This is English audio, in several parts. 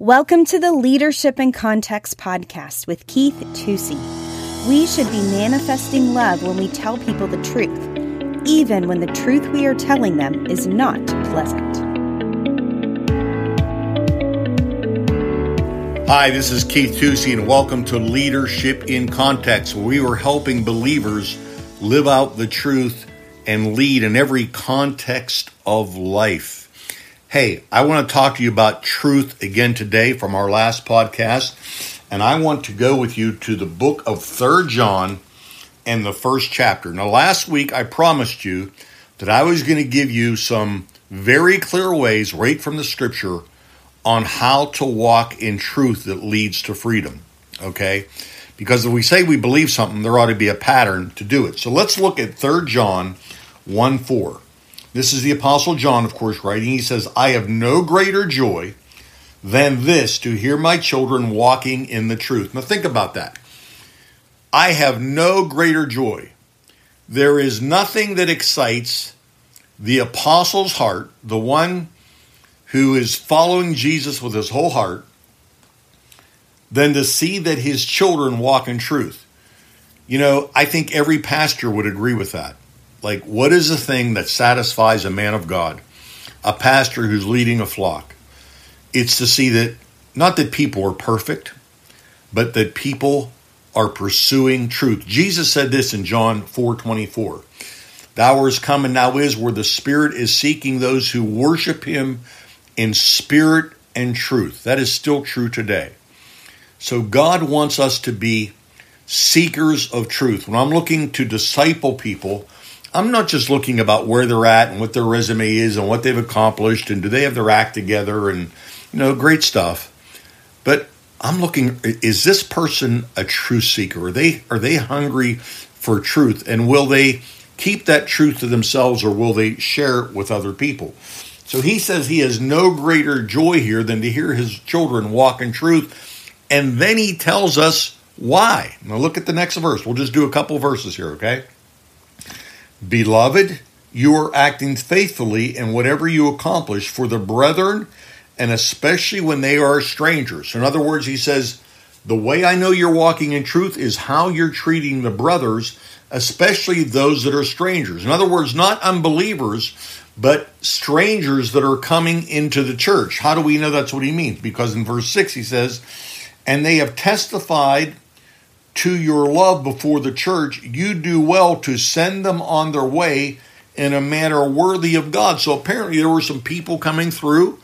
Welcome to the Leadership in Context podcast with Keith Tucci. We should be manifesting love when we tell people the truth, even when the truth we are telling them is not pleasant. Hi, this is Keith Tucci, and welcome to Leadership in Context, where we are helping believers live out the truth and lead in every context of life. Hey, I want to talk to you about truth again today from our last podcast, and I want to go with you to the book of 3 John and the first chapter. Now, last week I promised you that I was going to give you some very clear ways right from the scripture on how to walk in truth that leads to freedom, okay? Because if we say we believe something, there ought to be a pattern to do it. So let's look at 3 John 1:4. This is the Apostle John, of course, writing. He says, I have no greater joy than this, to hear my children walking in the truth. Now think about that. I have no greater joy. There is nothing that excites the apostle's heart, the one who is following Jesus with his whole heart, than to see that his children walk in truth. You know, I think every pastor would agree with that. Like, what is the thing that satisfies a man of God, a pastor who's leading a flock? It's to see that, not that people are perfect, but that people are pursuing truth. Jesus said this in John 4:24. The hour is come and now is where the Spirit is seeking those who worship him in spirit and truth. That is still true today. So God wants us to be seekers of truth. When I'm looking to disciple people, I'm not just looking about where they're at and what their resume is and what they've accomplished and do they have their act together and, you know, great stuff. But I'm looking, is this person a true seeker? Are they hungry for truth? And will they keep that truth to themselves or will they share it with other people? So he says he has no greater joy here than to hear his children walk in truth. And then he tells us why. Now look at the next verse. We'll just do a couple verses here, okay? Beloved, you are acting faithfully in whatever you accomplish for the brethren, and especially when they are strangers. So in other words, he says, the way I know you're walking in truth is how you're treating the brothers, especially those that are strangers. In other words, not unbelievers, but strangers that are coming into the church. How do we know that's what he means? Because in verse 6, he says, and they have testified to your love before the church, you do well to send them on their way in a manner worthy of God. So apparently there were some people coming through.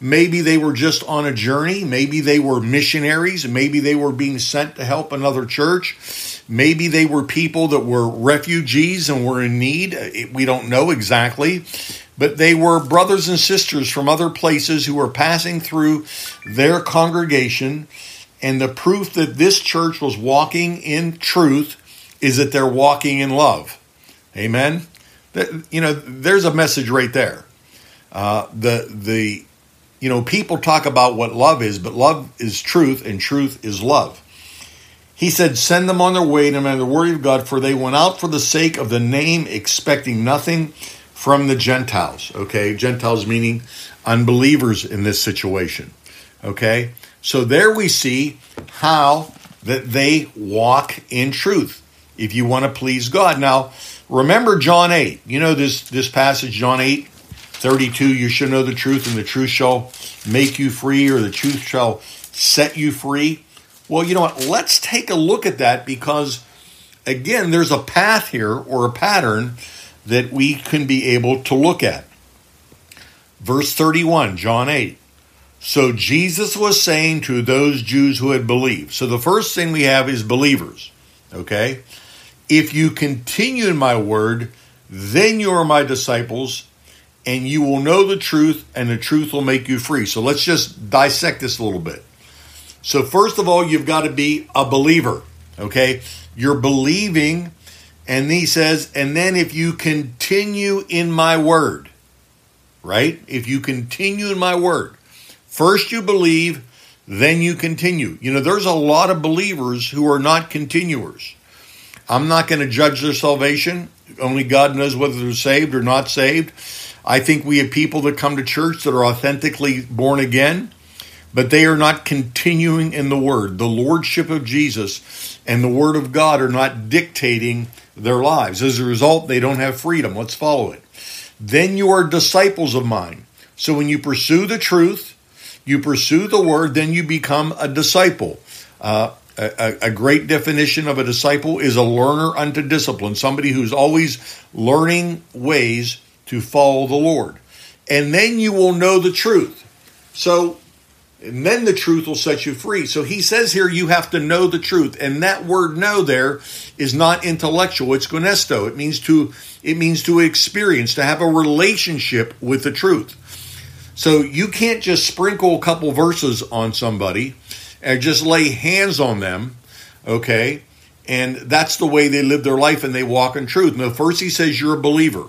Maybe they were just on a journey. Maybe they were missionaries. Maybe they were being sent to help another church. Maybe they were people that were refugees and were in need. We don't know exactly. But they were brothers and sisters from other places who were passing through their congregation. And the proof that this church was walking in truth is that they're walking in love. Amen? You know, there's a message right there. People talk about what love is, but love is truth, and truth is love. He said, send them on their way to the word of God, for they went out for the sake of the name, expecting nothing from the Gentiles. Okay, Gentiles meaning unbelievers in this situation. Okay? So there we see how that they walk in truth, if you want to please God. Now, remember John 8. You know this passage, John 8:32, you shall know the truth, and the truth shall make you free, or the truth shall set you free. Well, you know what? Let's take a look at that because, again, there's a path here or a pattern that we can be able to look at. Verse 31, John 8. So Jesus was saying to those Jews who had believed. So the first thing we have is believers, okay? If you continue in my word, then you are my disciples, and you will know the truth, and the truth will make you free. So let's just dissect this a little bit. So first of all, you've got to be a believer, okay? You're believing, and he says, and then if you continue in my word, right? If you continue in my word. First you believe, then you continue. You know, there's a lot of believers who are not continuers. I'm not going to judge their salvation. Only God knows whether they're saved or not saved. I think we have people that come to church that are authentically born again. but they are not continuing in the Word. The Lordship of Jesus and the Word of God are not dictating their lives. As a result, they don't have freedom. Let's follow it. Then you are disciples of mine. So when you pursue the truth, you pursue the Word, then you become a disciple. A great definition of a disciple is a learner unto discipline, somebody who's always learning ways to follow the Lord. And then you will know the truth. So, and then the truth will set you free. So he says here you have to know the truth. And that word know there is not intellectual. It's gnosko. It means to experience, to have a relationship with the truth. So you can't just sprinkle a couple verses on somebody and just lay hands on them, okay? And that's the way they live their life and they walk in truth. Now, first he says you're a believer.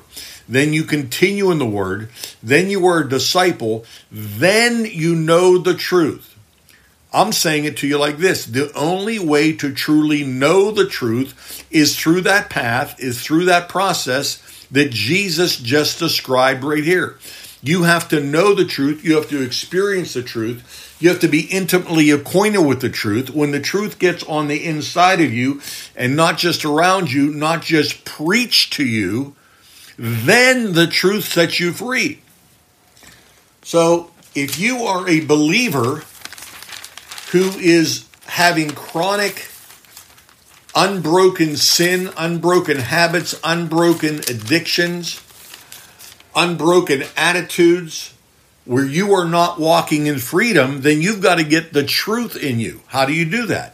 Then you continue in the Word. Then you are a disciple. Then you know the truth. I'm saying it to you like this. The only way to truly know the truth is through that path, is through that process that Jesus just described right here. You have to know the truth. You have to experience the truth. You have to be intimately acquainted with the truth. When the truth gets on the inside of you and not just around you, not just preached to you, then the truth sets you free. So if you are a believer who is having chronic, unbroken sin, unbroken habits, unbroken addictions, unbroken attitudes, where you are not walking in freedom, then you've got to get the truth in you. How do you do that?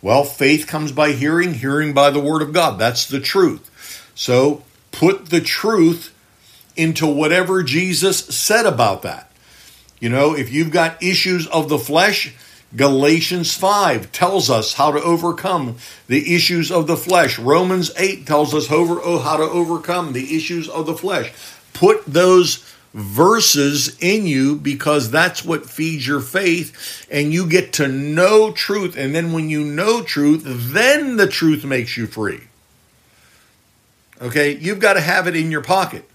Well, faith comes by hearing, hearing by the Word of God. That's the truth. So put the truth into whatever Jesus said about that. You know, if you've got issues of the flesh, Galatians 5 tells us how to overcome the issues of the flesh. Romans 8 tells us how to overcome the issues of the flesh. Put those verses in you because that's what feeds your faith, and you get to know truth. And then when you know truth, then the truth makes you free. Okay, you've got to have it in your pocket.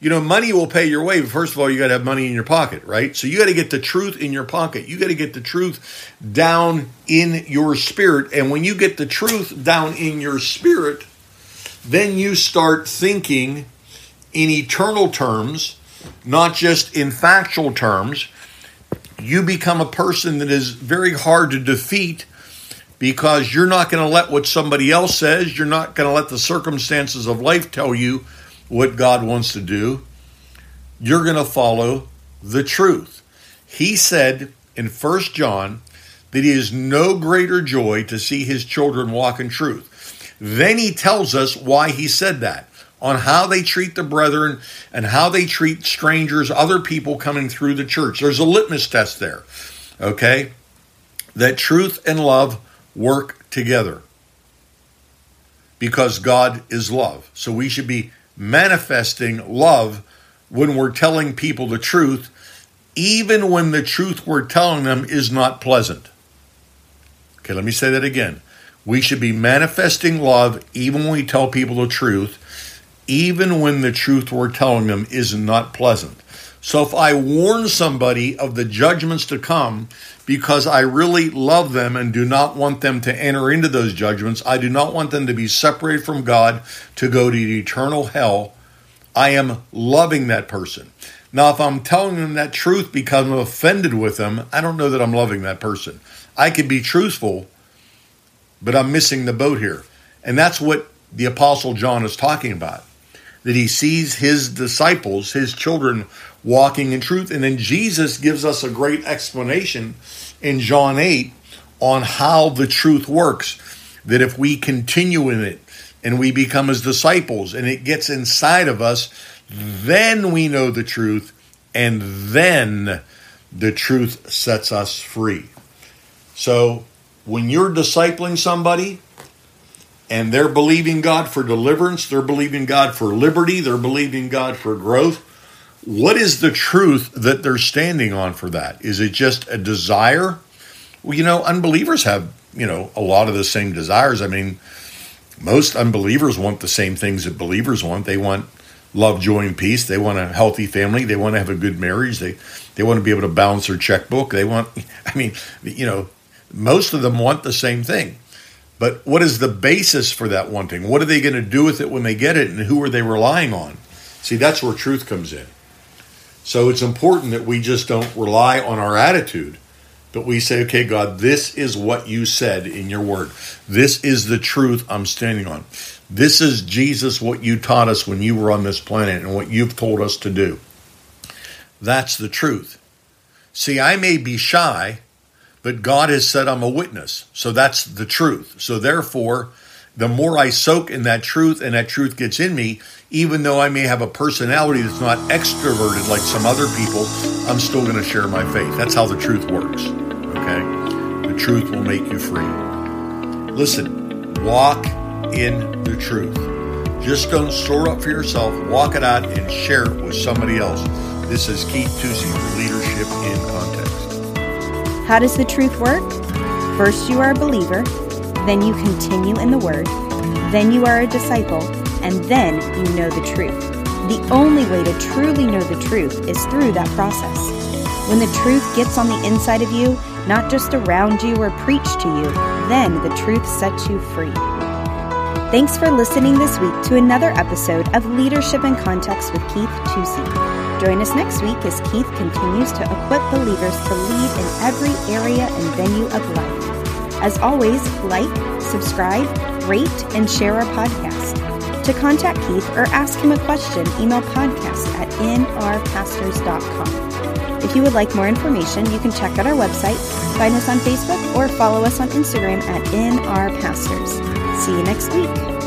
You know, money will pay your way, but first of all, you got to have money in your pocket, right? So you got to get the truth in your pocket. You got to get the truth down in your spirit. And when you get the truth down in your spirit, then you start thinking in eternal terms, not just in factual terms. You become a person that is very hard to defeat, because you're not going to let what somebody else says, you're not going to let the circumstances of life tell you what God wants to do. You're going to follow the truth. He said in 1 John that it is no greater joy to see his children walk in truth. Then he tells us why he said that, on how they treat the brethren and how they treat strangers, other people coming through the church. There's a litmus test there, okay? That truth and love work together, because God is love. So we should be manifesting love when we're telling people the truth, even when the truth we're telling them is not pleasant. Okay, let me say that again. We should be manifesting love even when we tell people the truth, even when the truth we're telling them is not pleasant. So if I warn somebody of the judgments to come because I really love them and do not want them to enter into those judgments, I do not want them to be separated from God to go to eternal hell, I am loving that person. Now, if I'm telling them that truth because I'm offended with them, I don't know that I'm loving that person. I could be truthful, but I'm missing the boat here. And that's what the Apostle John is talking about, that he sees his disciples, his children, walking in truth. And then Jesus gives us a great explanation in John 8 on how the truth works, that if we continue in it and we become his disciples and it gets inside of us, then we know the truth, and then the truth sets us free. So when you're discipling somebody, and they're believing God for deliverance, they're believing God for liberty, they're believing God for growth, what is the truth that they're standing on for that? Is it just a desire? Well, you know, unbelievers have, you know, a lot of the same desires. I mean, most unbelievers want the same things that believers want. They want love, joy, and peace. They want a healthy family. They want to have a good marriage. They want to be able to balance their checkbook. They want, most of them want the same thing. But what is the basis for that wanting? What are they going to do with it when they get it, and who are they relying on? See, that's where truth comes in. So it's important that we just don't rely on our attitude, but we say, okay, God, this is what you said in your word. This is the truth I'm standing on. This is, Jesus, what you taught us when you were on this planet and what you've told us to do. That's the truth. See, I may be shy, but God has said I'm a witness. So that's the truth. So therefore, the more I soak in that truth and that truth gets in me, even though I may have a personality that's not extroverted like some other people, I'm still going to share my faith. That's how the truth works, okay? The truth will make you free. Listen, walk in the truth. Just don't store up for yourself. Walk it out and share it with somebody else. This is Keith Tucci for Leadership in Context. How does the truth work? First, you are a believer. Then you continue in the Word. Then you are a disciple. And then you know the truth. The only way to truly know the truth is through that process. When the truth gets on the inside of you, not just around you or preached to you, then the truth sets you free. Thanks for listening this week to another episode of Leadership in Context with Keith Tucci. Join us next week as Keith continues to equip believers to lead in every area and venue of life. As always, like, subscribe, rate, and share our podcast. To contact Keith or ask him a question, email podcast@nrpastors.com. If you would like more information, you can check out our website, find us on Facebook, or follow us on Instagram @nrpastors. See you next week.